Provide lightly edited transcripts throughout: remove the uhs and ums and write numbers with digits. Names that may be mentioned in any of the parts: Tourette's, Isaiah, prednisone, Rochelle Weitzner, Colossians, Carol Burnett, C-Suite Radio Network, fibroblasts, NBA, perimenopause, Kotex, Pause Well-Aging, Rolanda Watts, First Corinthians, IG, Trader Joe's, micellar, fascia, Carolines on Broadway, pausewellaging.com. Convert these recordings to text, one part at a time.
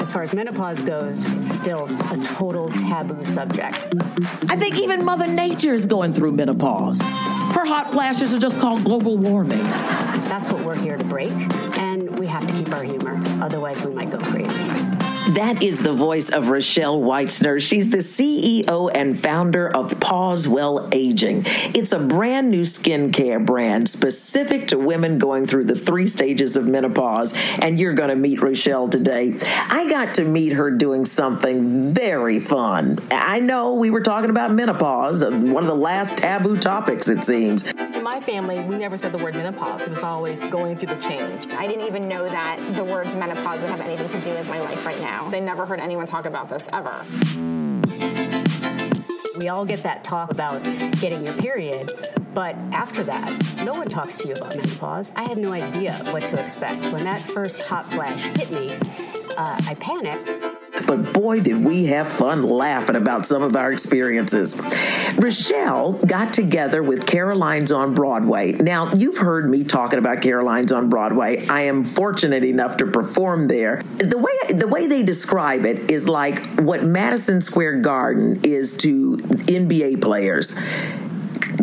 As far as menopause goes, it's still a total taboo subject. I think even Mother Nature is going through menopause. Her hot flashes are just called global warming. That's what we're here to break, and we have to keep our humor. Otherwise, we might go crazy. That is the voice of Rochelle Weitzner. She's the CEO and founder of Pause Well-Aging. It's a brand new skincare brand specific to women going through the 3 stages of menopause, and you're going to meet Rochelle today. I got to meet her doing something very fun. I know we were talking about menopause, one of the last taboo topics, it seems. In my family, we never said the word menopause. It was always going through the change. I didn't even know that the words menopause would have anything to do with my life right now. I never heard anyone talk about this ever. We all get that talk about getting your period, but after that, no one talks to you about menopause. I had no idea what to expect. When that first hot flash hit me, I panicked. But boy, did we have fun laughing about some of our experiences. Rochelle got together with Carolines on Broadway. Now, you've heard me talking about Carolines on Broadway. I am fortunate enough to perform there. The way they describe it is like what Madison Square Garden is to NBA players.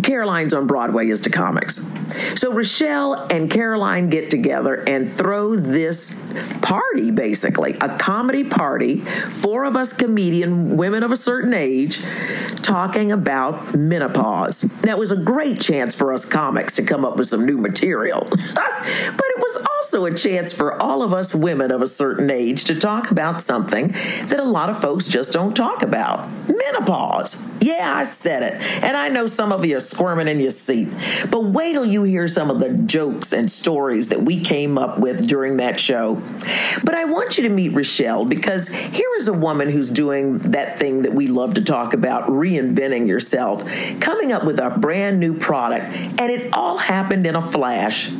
Carolines on Broadway is to comics. So Rochelle and Caroline get together and throw this party, basically, a comedy party, 4 of us comedian women of a certain age, talking about menopause. That was a great chance for us comics to come up with some new material. But it was also a chance for all of us women of a certain age to talk about something that a lot of folks just don't talk about. Menopause. Yeah, I said it. And I know some of you are squirming in your seat. But wait till you hear some of the jokes and stories that we came up with during that show. But I want you to meet Rochelle, because here is a woman who's doing that thing that we love to talk about, reinventing yourself, coming up with a brand new product, and it all happened in a flash.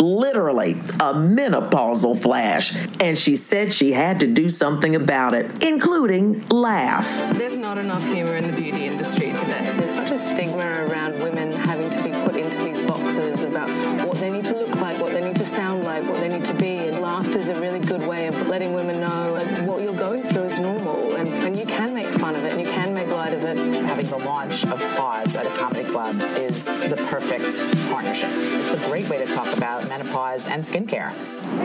Literally, a menopausal flash. And she said she had to do something about it, including laugh. There's not enough humor in the beauty industry today. There's such a stigma around women having to be put into these boxes about what they need to look like, what they need to sound like, what they need to be. And laughter is a really good way of letting women know what you're going through is normal, and you can make fun of it and you can make light of it. Having the launch of Pause at a comedy club is the perfect partnership. It's a great way to talk about menopause and skincare.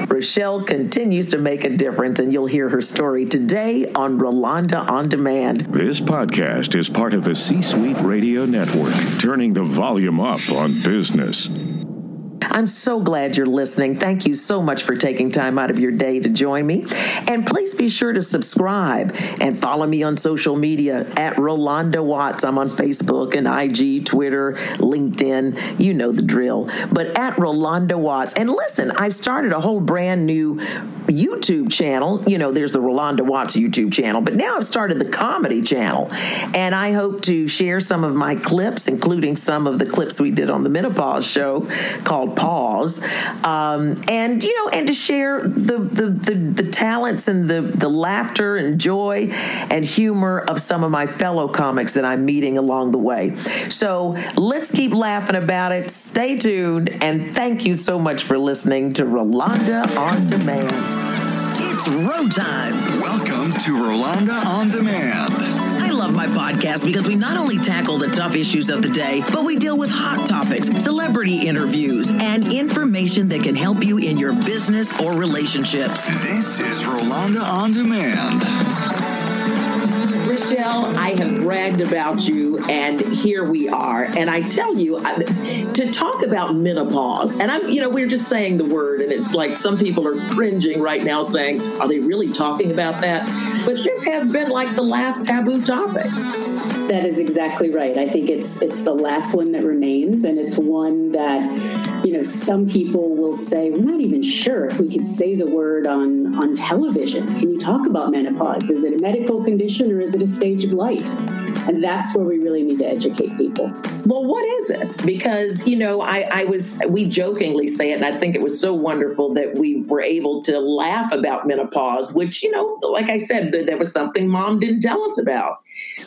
Rochelle continues to make a difference, and you'll hear her story today on Rolanda On Demand. This podcast is part of the C-Suite Radio Network, turning the volume up on business. I'm so glad you're listening. Thank you so much for taking time out of your day to join me. And please be sure to subscribe and follow me on social media at Rolanda Watts. I'm on Facebook and IG, Twitter, LinkedIn. You know the drill. But at Rolanda Watts. And listen, I've started a whole brand new YouTube channel. You know, there's the Rolanda Watts YouTube channel. But now I've started the comedy channel. And I hope to share some of my clips, including some of the clips we did on the menopause show called Pause, and you know, and to share the talents and the laughter and joy and humor of some of my fellow comics that I'm meeting along the way. So let's keep laughing about it. Stay tuned, and thank you so much for listening to Rolanda On Demand. It's road time. Welcome to Rolanda On Demand. I love my podcast because we not only tackle the tough issues of the day, but we deal with hot topics, celebrity interviews, and information that can help you in your business or relationships. This is Rolanda On Demand. Rochelle, I have bragged about you, and here we are. And I tell you, to talk about menopause, and we're just saying the word, and it's like some people are cringing right now saying, are they really talking about that? But this has been like the last taboo topic. That is exactly right. I think it's the last one that remains, and it's one that you know, some people will say, we're not even sure if we could say the word on television. Can you talk about menopause? Is it a medical condition or is it a stage of life? And that's where we really need to educate people. Well, what is it? Because, you know, we jokingly say it, and I think it was so wonderful that we were able to laugh about menopause, which, you know, like I said, there was something mom didn't tell us about.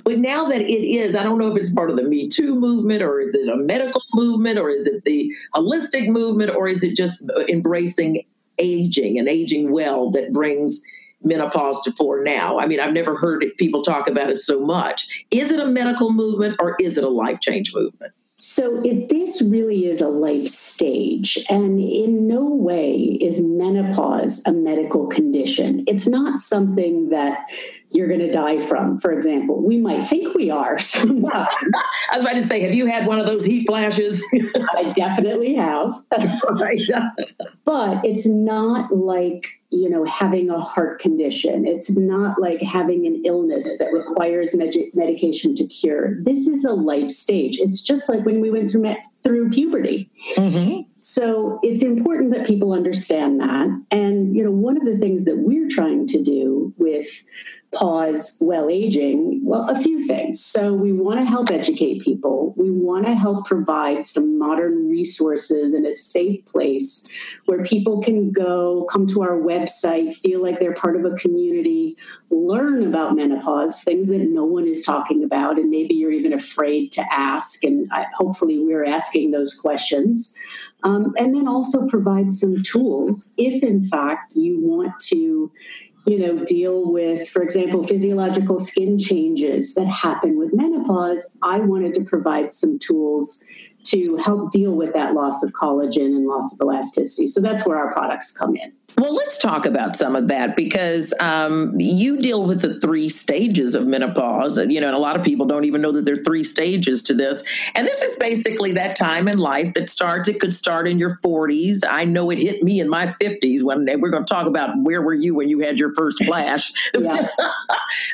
But now that it is, I don't know if it's part of the Me Too movement, or is it a medical movement, or is it the holistic movement, or is it just embracing aging and aging well that brings menopause to fore now? I mean, I've never heard people talk about it so much. Is it a medical movement or is it a life change movement? So this really is a life stage, and in no way is menopause a medical condition. It's not something that you're going to die from, for example. We might think we are sometimes. I was about to say, have you had one of those heat flashes? I definitely have. But it's not like, you know, having a heart condition. It's not like having an illness that requires medication to cure. This is a life stage. It's just like when we went through puberty. Mm-hmm. So it's important that people understand that. And, you know, one of the things that we're trying to do with Pause Well-Aging, well, a few things. So we want to help educate people. We want to help provide some modern resources and a safe place where people can go, come to our website, feel like they're part of a community, learn about menopause, things that no one is talking about, and maybe you're even afraid to ask. And hopefully we're asking those questions. And then also provide some tools if, in fact, you want to, you know, deal with, for example, physiological skin changes that happen with menopause. I wanted to provide some tools to help deal with that loss of collagen and loss of elasticity. So that's where our products come in. Well, let's talk about some of that, because you deal with the 3 stages of menopause, you know, and a lot of people don't even know that there are 3 stages to this. And this is basically that time in life that starts, it could start in your 40s. I know it hit me in my 50s one day. We're going to talk about where were you when you had your first flash.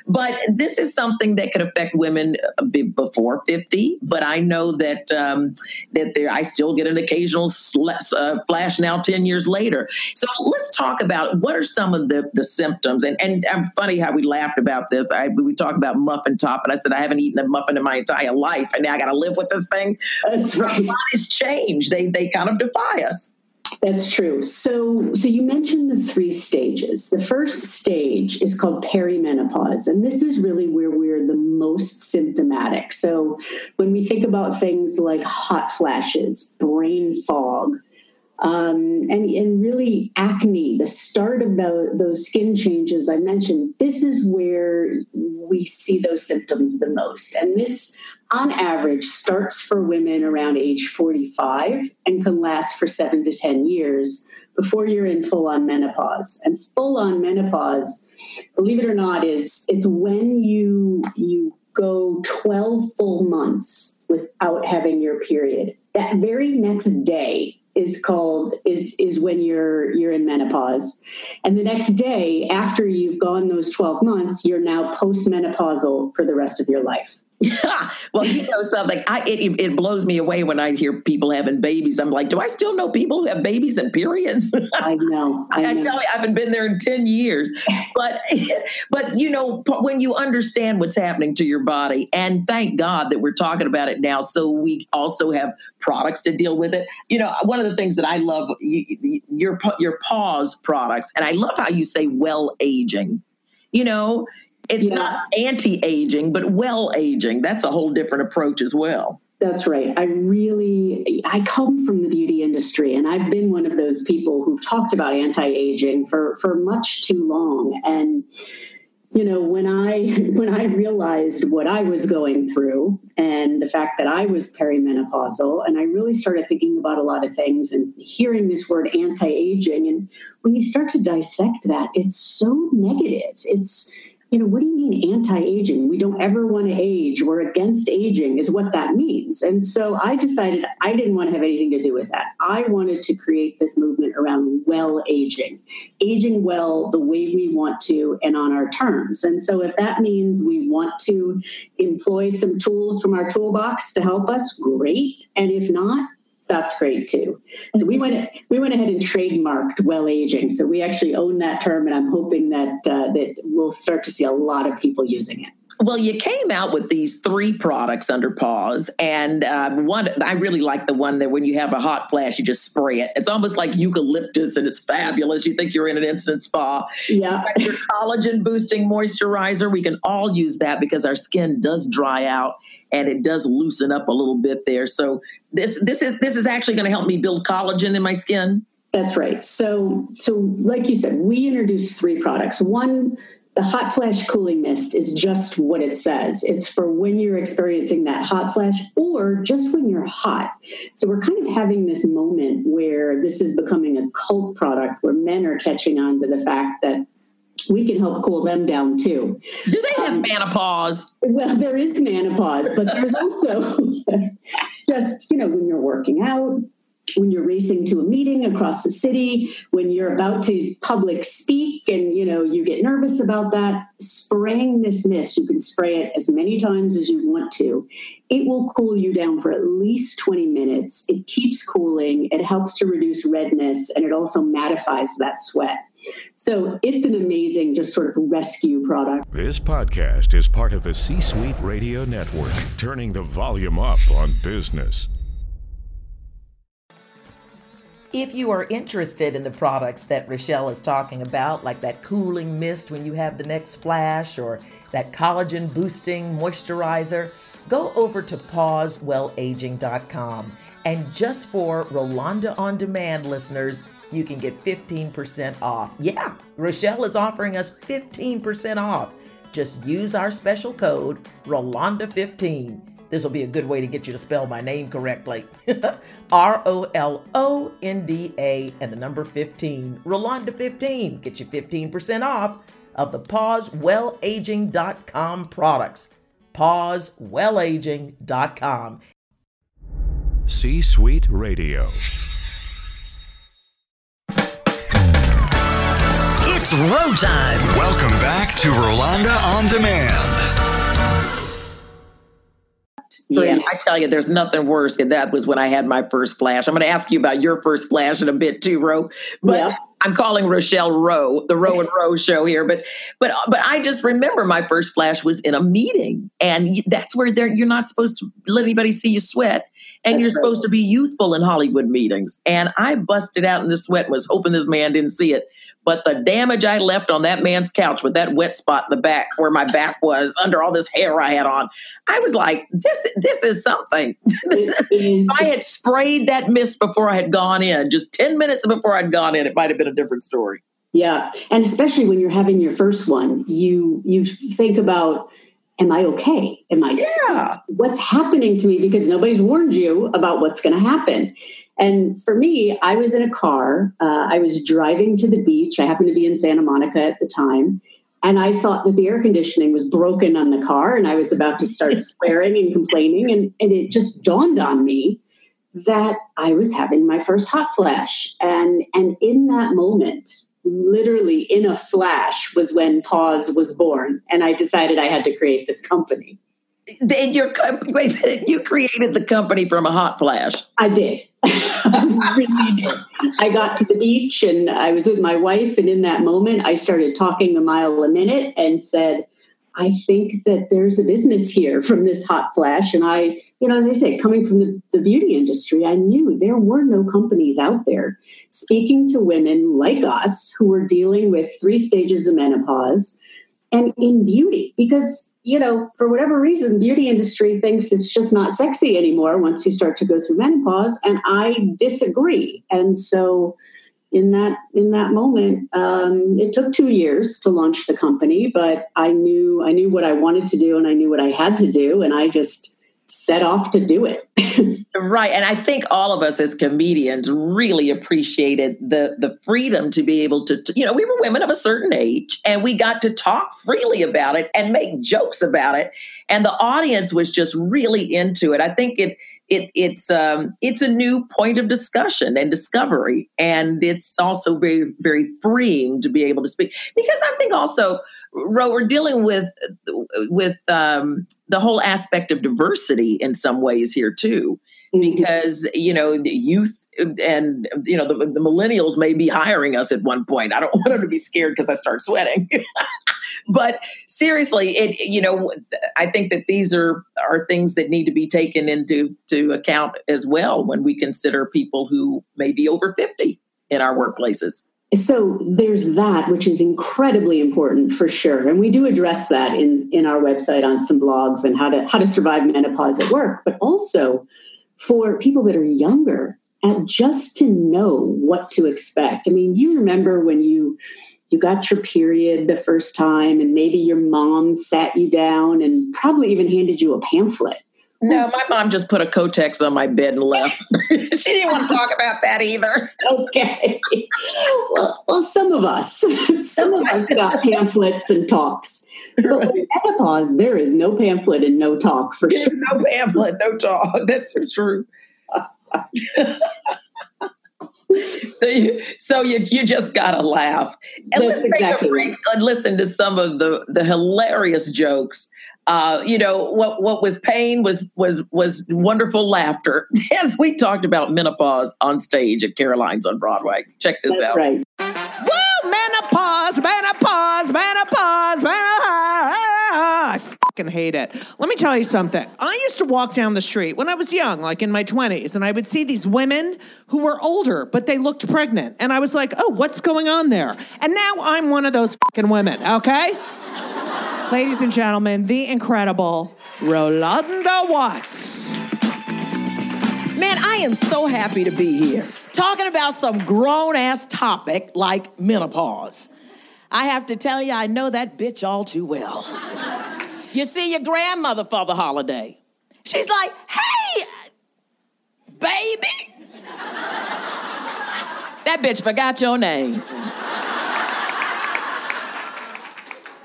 But this is something that could affect women before 50. But I know that I still get an occasional flash now 10 years later. So let's talk about what are some of the symptoms. And funny how we laughed about this. We talked about muffin top, and I said, I haven't eaten a muffin in my entire life, and now I got to live with this thing. That's right. Bodies change. They kind of defy us. That's true. So you mentioned the 3 stages. The first stage is called perimenopause, and this is really where we're the most symptomatic. So when we think about things like hot flashes, brain fog, and really acne, the start of those skin changes I mentioned, this is where we see those symptoms the most. And this, on average, starts for women around age 45 and can last for 7 to 10 years before you're in full-on menopause. And full-on menopause, believe it or not, it's when you go 12 full months without having your period. That very next day is when you're in menopause. And the next day after you've gone those 12 months, you're now postmenopausal for the rest of your life. Well, you know something, it blows me away when I hear people having babies. I'm like, do I still know people who have babies and periods? I know. I tell you, I haven't been there in 10 years. But you know, when you understand what's happening to your body, and thank God that we're talking about it now, so we also have products to deal with it. You know, one of the things that I love, your Pause products, and I love how you say well-aging, you know. It's not anti-aging, but well-aging. That's a whole different approach as well. That's right. I come from the beauty industry, and I've been one of those people who've talked about anti-aging for much too long. And, you know, when I realized what I was going through and the fact that I was perimenopausal, and I really started thinking about a lot of things and hearing this word anti-aging. And when you start to dissect that, it's so negative. It's, you know, what do you mean anti-aging? We don't ever want to age. We're against aging is what that means. And so I decided I didn't want to have anything to do with that. I wanted to create this movement around well-aging, aging well the way we want to and on our terms. And so if that means we want to employ some tools from our toolbox to help us, great. And if not, that's great too. So we went ahead and trademarked Well Aging. So we actually own that term, and I'm hoping that that we'll start to see a lot of people using it. Well, you came out with these 3 products under Pause, and one I really like the one that when you have a hot flash, you just spray it. It's almost like eucalyptus, and it's fabulous. You think you're in an instant spa. Yeah, your collagen boosting moisturizer. We can all use that because our skin does dry out, and it does loosen up a little bit there. So this is actually going to help me build collagen in my skin. That's right. So like you said, we introduced 3 products. One. The hot flash cooling mist is just what it says. It's for when you're experiencing that hot flash or just when you're hot. So we're kind of having this moment where this is becoming a cult product where men are catching on to the fact that we can help cool them down too. Do they have menopause? Well, there is menopause, but there's also just, when you're working out, when you're racing to a meeting across the city, when you're about to public speak and, you get nervous about that, spraying this mist, you can spray it as many times as you want to. It will cool you down for at least 20 minutes. It keeps cooling. It helps to reduce redness, and it also mattifies that sweat. So it's an amazing just sort of rescue product. This podcast is part of the C-Suite Radio Network, turning the volume up on business. If you are interested in the products that Rochelle is talking about, like that cooling mist when you have the next flash or that collagen boosting moisturizer, go over to pausewellaging.com. And just for Rolanda On Demand listeners, you can get 15% off. Yeah, Rochelle is offering us 15% off. Just use our special code, Rolanda15. This will be a good way to get you to spell my name correctly. R-O-L-O-N-D-A and the number 15. Rolanda 15. Get you 15% off of the pausewellaging.com products. Pausewellaging.com. C-Suite Radio. It's row time. Welcome back to Rolanda On Demand. Yeah. I tell you, there's nothing worse. And that was when I had my first flash. I'm going to ask you about your first flash in a bit too, Ro. But yeah. I'm calling Rochelle Ro, the Ro and Ro show here. But I just remember my first flash was in a meeting, and that's where you're not supposed to let anybody see you sweat, and that's you're supposed to be youthful in Hollywood meetings. And I busted out in the sweat and was hoping this man didn't see it. But the damage I left on that man's couch with that wet spot in the back where my back was under all this hair I had on, I was like, this is something. I had sprayed that mist before I had gone in. Just 10 minutes before I'd gone in, it might have been a different story. Yeah. And especially when you're having your first one, you think about, am I okay? Am I what's happening to me? Because nobody's warned you about what's going to happen. And for me, I was in a car. I was driving to the beach. I happened to be in Santa Monica at the time. And I thought that the air conditioning was broken on the car. And I was about to start swearing and complaining. And it just dawned on me that I was having my first hot flash. And in that moment, literally in a flash, was when Pause was born. And I decided I had to create this company. Then you created the company from a hot flash. I did. I really did. I got to the beach and I was with my wife. And in that moment, I started talking a mile a minute and said, I think that there's a business here from this hot flash. And I, as I say, coming from the beauty industry, I knew there were no companies out there speaking to women like us who were dealing with 3 stages of menopause and in beauty because for whatever reason, beauty industry thinks it's just not sexy anymore once you start to go through menopause. And I disagree. And so in that moment, it took 2 years to launch the company, but I knew what I wanted to do and I knew what I had to do. And I just set off to do it. Right. And I think all of us as comedians really appreciated the freedom to be able to, we were women of a certain age and we got to talk freely about it and make jokes about it. And the audience was just really into it. I think it's a new point of discussion and discovery. And it's also very, very freeing to be able to speak. Because I think also, Ro, we're dealing with the whole aspect of diversity in some ways here too. because, you know, the youth and, you know, the millennials may be hiring us at one point. I don't want them to be scared because I start sweating. But seriously, it, you know, I think that these are things that need to be taken into account as well when we consider people who may be over 50 in our workplaces. So there's that, which is incredibly important for sure. And we do address that in our website on some blogs and how to survive menopause at work, but also for people that are younger and just to know what to expect. I mean, you remember when you got your period the first time and maybe your mom sat you down and probably even handed you a pamphlet. No, my mom just put a Kotex on my bed and left. She didn't want to talk about that either. Okay. Well, some of us got pamphlets and talks. But with menopause, there is no pamphlet and no talk for sure. No pamphlet, no talk. That's so true. So you just gotta laugh. And let's take a break and listen to some of the hilarious jokes. You know, what was pain was wonderful laughter as we talked about menopause on stage at Carolines on Broadway. Check this out. That's right. Woo! Menopause. Hate it. Let me tell you something. I used to walk down the street when I was young, like in my 20s, and I would see these women who were older, but they looked pregnant. And I was like, oh, what's going on there? And now I'm one of those fucking women, okay? Ladies and gentlemen, the incredible Rolanda Watts. Man, I am so happy to be here talking about some grown-ass topic like menopause. I have to tell you, I know that bitch all too well. You see your grandmother for the holiday. She's like, hey, baby. That bitch forgot your name.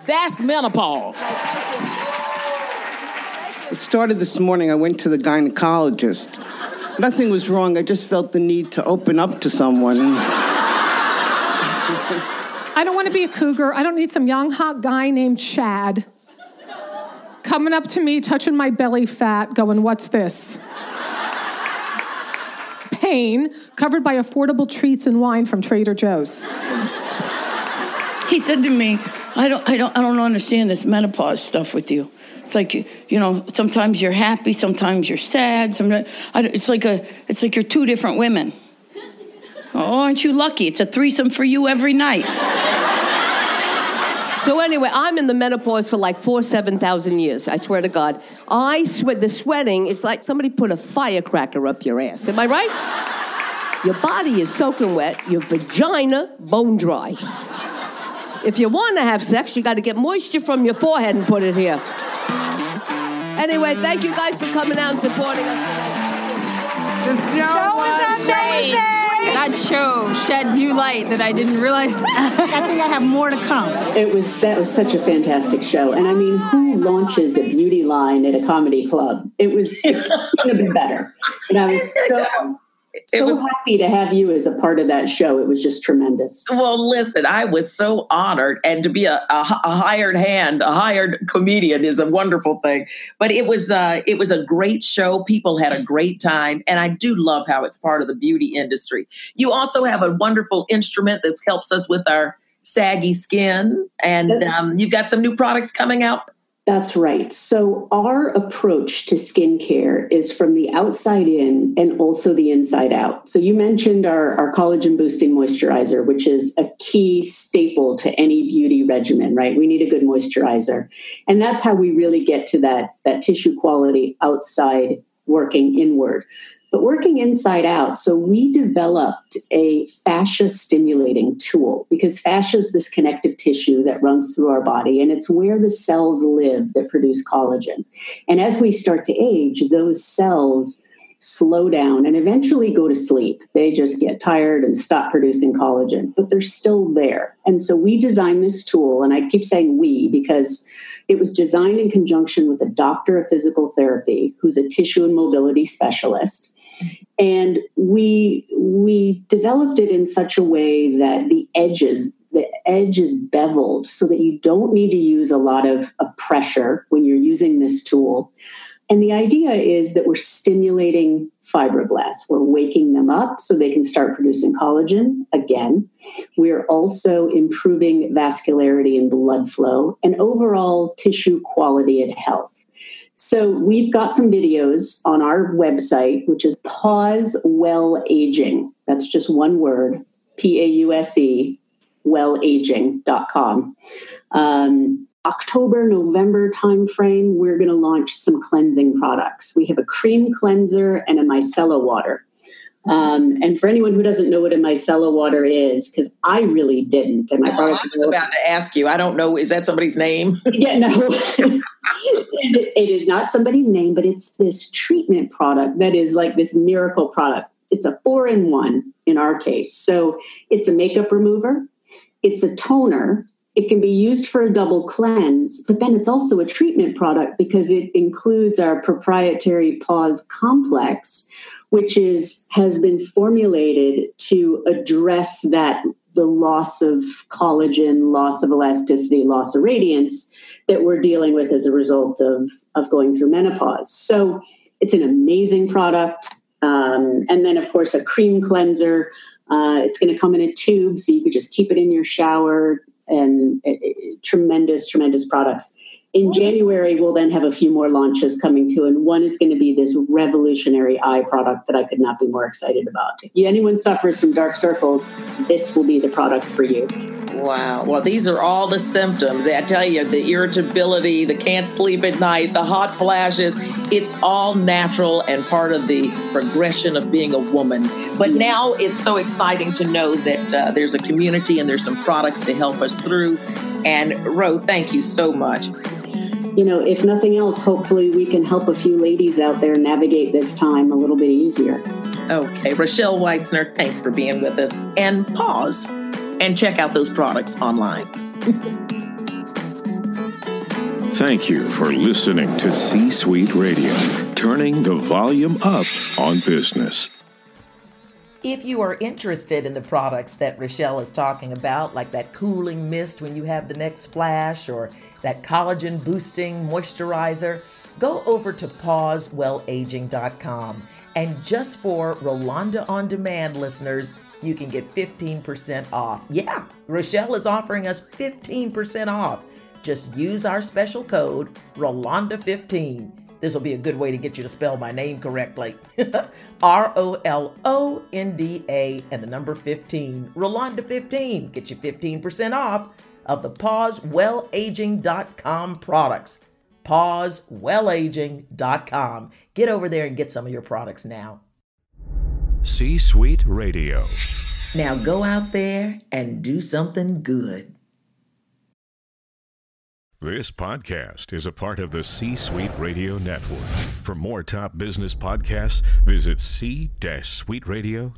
That's menopause. It started this morning. I went to the gynecologist. Nothing was wrong. I just felt the need to open up to someone. I don't want to be a cougar. I don't need some young, hot guy named Chad coming up to me, touching my belly fat, going, what's this? Pain covered by affordable treats and wine from Trader Joe's. He said to me, I don't understand this menopause stuff with you. It's like, you know, sometimes you're happy, sometimes you're sad. It's like you're two different women. Oh, aren't you lucky? It's a threesome for you every night. So anyway, I'm in the menopause for like 7,000 years, I swear to God. I sweat, the sweating is like somebody put a firecracker up your ass. Am I right? Your body is soaking wet, your vagina bone dry. If you want to have sex, you got to get moisture from your forehead and put it here. Anyway, thank you guys for coming out and supporting us. The show is amazing. That show shed new light that I didn't realize. I think I have more to come. That was such a fantastic show. And I mean, who launches a beauty line at a comedy club? It couldn't have been better. And I was so happy to have you as a part of that show. It was just tremendous. Well, listen, I was so honored. And to be a hired comedian is a wonderful thing. But it was a great show. People had a great time. And I do love how it's part of the beauty industry. You also have a wonderful instrument that helps us with our saggy skin. And you've got some new products coming out. That's right. So our approach to skincare is from the outside in and also the inside out. So you mentioned our collagen boosting moisturizer, which is a key staple to any beauty regimen, right? We need a good moisturizer. And that's how we really get to that tissue quality outside working inward. But working inside out, so we developed a fascia stimulating tool because fascia is this connective tissue that runs through our body and it's where the cells live that produce collagen. And as we start to age, those cells slow down and eventually go to sleep. They just get tired and stop producing collagen, but they're still there. And so we designed this tool, and I keep saying we because it was designed in conjunction with a doctor of physical therapy who's a tissue and mobility specialist. And we developed it in such a way that the edge is beveled so that you don't need to use a lot of pressure when you're using this tool. And the idea is that we're stimulating fibroblasts. We're waking them up so they can start producing collagen again. We're also improving vascularity and blood flow and overall tissue quality and health. So we've got some videos on our website, which is Pause Well-Aging. That's just one word, Pause, wellaging.com. October, November timeframe, we're going to launch some cleansing products. We have a cream cleanser and a micellar water. And for anyone who doesn't know what a micellar water is, because I really didn't. And I was about to ask you. I don't know. Is that somebody's name? Yeah, no. It is not somebody's name, but it's this treatment product that is like this miracle product. It's a 4-in-1 in our case. So it's a makeup remover. It's a toner. It can be used for a double cleanse, but then it's also a treatment product because it includes our proprietary Pause Complex, which has been formulated to address the loss of collagen, loss of elasticity, loss of radiance that we're dealing with as a result of going through menopause. So it's an amazing product. And then, of course, a cream cleanser. It's going to come in a tube, so you could just keep it in your shower. And tremendous, tremendous products. In January, we'll then have a few more launches coming too. And one is going to be this revolutionary eye product that I could not be more excited about. If anyone suffers from dark circles, this will be the product for you. Wow. Well, these are all the symptoms. I tell you, the irritability, the can't sleep at night, the hot flashes, it's all natural and part of the progression of being a woman. But now it's so exciting to know that there's a community and there's some products to help us through. And Ro, thank you so much. You know, if nothing else, hopefully we can help a few ladies out there navigate this time a little bit easier. Okay, Rochelle Weitzner, thanks for being with us. And pause and check out those products online. Thank you for listening to C-Suite Radio, turning the volume up on business. If you are interested in the products that Rochelle is talking about, like that cooling mist when you have the next flash or that collagen boosting moisturizer, go over to pausewellaging.com. And just for Rolanda On Demand listeners, you can get 15% off. Yeah, Rochelle is offering us 15% off. Just use our special code, Rolanda15. This will be a good way to get you to spell my name correctly. R-O-L-O-N-D-A and the number 15. Rolanda15. Get you 15% off of the pausewellaging.com products. Pausewellaging.com. Get over there and get some of your products now. C-Suite Radio. Now go out there and do something good. This podcast is a part of the C-Suite Radio Network. For more top business podcasts, visit c-suiteradio.com.